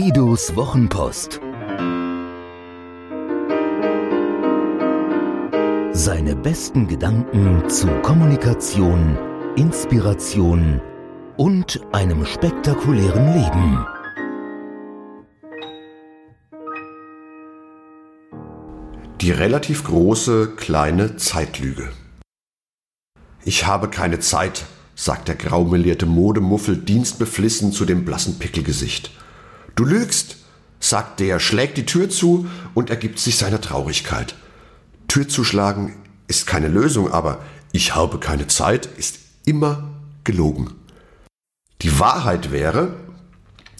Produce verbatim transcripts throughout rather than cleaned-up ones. Guidos Wochenpost. Seine besten Gedanken zu Kommunikation, Inspiration und einem spektakulären Leben. Die relativ große, kleine Zeitlüge. Ich habe keine Zeit, sagt der graumelierte Modemuffel dienstbeflissen zu dem blassen Pickelgesicht. Du lügst, sagt der, schlägt die Tür zu und ergibt sich seiner Traurigkeit. Tür zuschlagen ist keine Lösung, aber ich habe keine Zeit ist immer gelogen. Die Wahrheit wäre,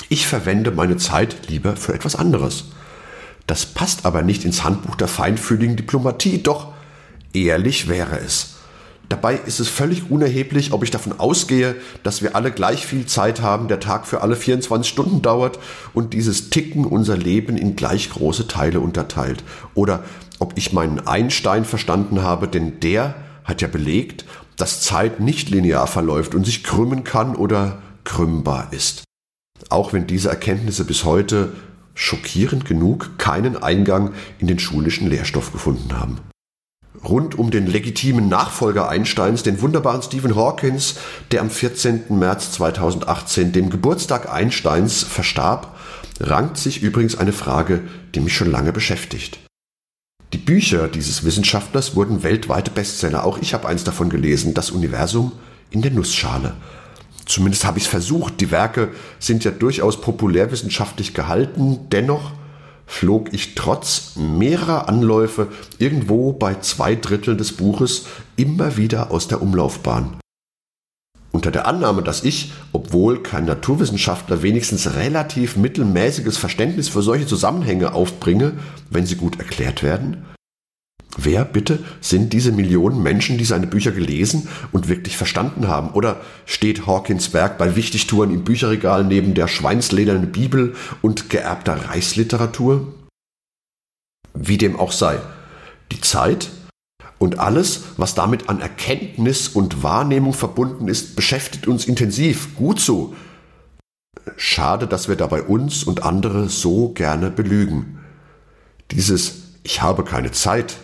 ich verwende meine Zeit lieber für etwas anderes. Das passt aber nicht ins Handbuch der feinfühligen Diplomatie, doch ehrlich wäre es. Dabei ist es völlig unerheblich, ob ich davon ausgehe, dass wir alle gleich viel Zeit haben, der Tag für alle vierundzwanzig Stunden dauert und dieses Ticken unser Leben in gleich große Teile unterteilt. Oder ob ich meinen Einstein verstanden habe, denn der hat ja belegt, dass Zeit nicht linear verläuft und sich krümmen kann oder krümmbar ist. Auch wenn diese Erkenntnisse bis heute schockierend genug keinen Eingang in den schulischen Lehrstoff gefunden haben. Rund um den legitimen Nachfolger Einsteins, den wunderbaren Stephen Hawking, der am vierzehnten März zweitausendachtzehn, dem Geburtstag Einsteins, verstarb, rankt sich übrigens eine Frage, die mich schon lange beschäftigt. Die Bücher dieses Wissenschaftlers wurden weltweite Bestseller. Auch ich habe eins davon gelesen, Das Universum in der Nussschale. Zumindest habe ich es versucht. Die Werke sind ja durchaus populärwissenschaftlich gehalten. Dennoch flog ich trotz mehrerer Anläufe irgendwo bei zwei Drittel des Buches immer wieder aus der Umlaufbahn. Unter der Annahme, dass ich, obwohl kein Naturwissenschaftler, wenigstens relativ mittelmäßiges Verständnis für solche Zusammenhänge aufbringe, wenn sie gut erklärt werden? Wer bitte sind diese Millionen Menschen, die seine Bücher gelesen und wirklich verstanden haben? Oder steht Hawkins Werk bei Wichtigtouren im Bücherregal neben der schweinsledernen Bibel und geerbter Reichsliteratur? Wie dem auch sei, die Zeit und alles, was damit an Erkenntnis und Wahrnehmung verbunden ist, beschäftigt uns intensiv. Gut so. Schade, dass wir dabei uns und andere so gerne belügen. Dieses Ich habe keine Zeit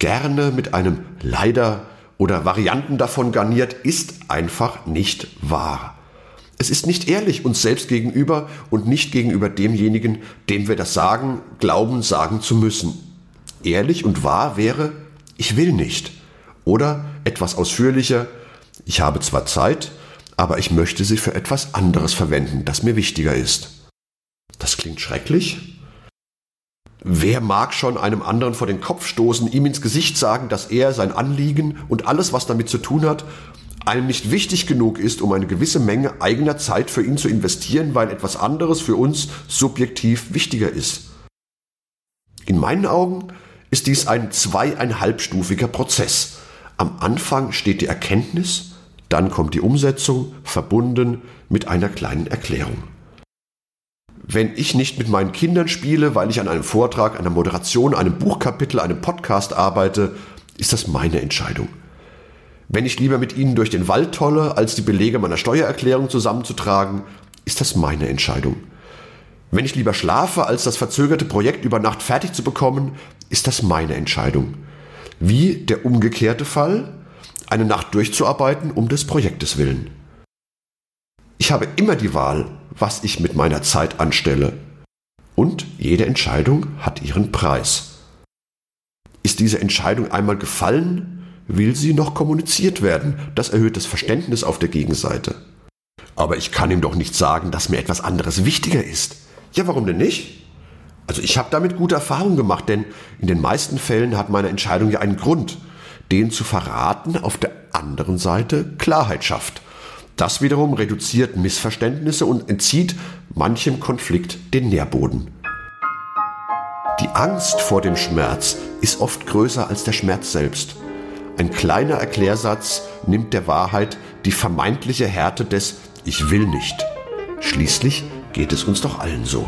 gerne mit einem Leider oder Varianten davon garniert, ist einfach nicht wahr. Es ist nicht ehrlich uns selbst gegenüber und nicht gegenüber demjenigen, dem wir das sagen, glauben, sagen zu müssen. Ehrlich und wahr wäre, ich will nicht. Oder etwas ausführlicher, ich habe zwar Zeit, aber ich möchte sie für etwas anderes verwenden, das mir wichtiger ist. Das klingt schrecklich. Wer mag schon einem anderen vor den Kopf stoßen, ihm ins Gesicht sagen, dass er, sein Anliegen und alles, was damit zu tun hat, einem nicht wichtig genug ist, um eine gewisse Menge eigener Zeit für ihn zu investieren, weil etwas anderes für uns subjektiv wichtiger ist? In meinen Augen ist dies ein zweieinhalbstufiger Prozess. Am Anfang steht die Erkenntnis, dann kommt die Umsetzung, verbunden mit einer kleinen Erklärung. Wenn ich nicht mit meinen Kindern spiele, weil ich an einem Vortrag, einer Moderation, einem Buchkapitel, einem Podcast arbeite, ist das meine Entscheidung. Wenn ich lieber mit ihnen durch den Wald tolle, als die Belege meiner Steuererklärung zusammenzutragen, ist das meine Entscheidung. Wenn ich lieber schlafe, als das verzögerte Projekt über Nacht fertig zu bekommen, ist das meine Entscheidung. Wie der umgekehrte Fall, eine Nacht durchzuarbeiten um des Projektes willen. Ich habe immer die Wahl, was ich mit meiner Zeit anstelle. Und jede Entscheidung hat ihren Preis. Ist diese Entscheidung einmal gefallen, will sie noch kommuniziert werden. Das erhöht das Verständnis auf der Gegenseite. Aber ich kann ihm doch nicht sagen, dass mir etwas anderes wichtiger ist. Ja, warum denn nicht? Also ich habe damit gute Erfahrungen gemacht, denn in den meisten Fällen hat meine Entscheidung ja einen Grund. Den zu verraten auf der anderen Seite Klarheit schafft. Das wiederum reduziert Missverständnisse und entzieht manchem Konflikt den Nährboden. Die Angst vor dem Schmerz ist oft größer als der Schmerz selbst. Ein kleiner Erklärsatz nimmt der Wahrheit die vermeintliche Härte des Ich will nicht. Schließlich geht es uns doch allen so.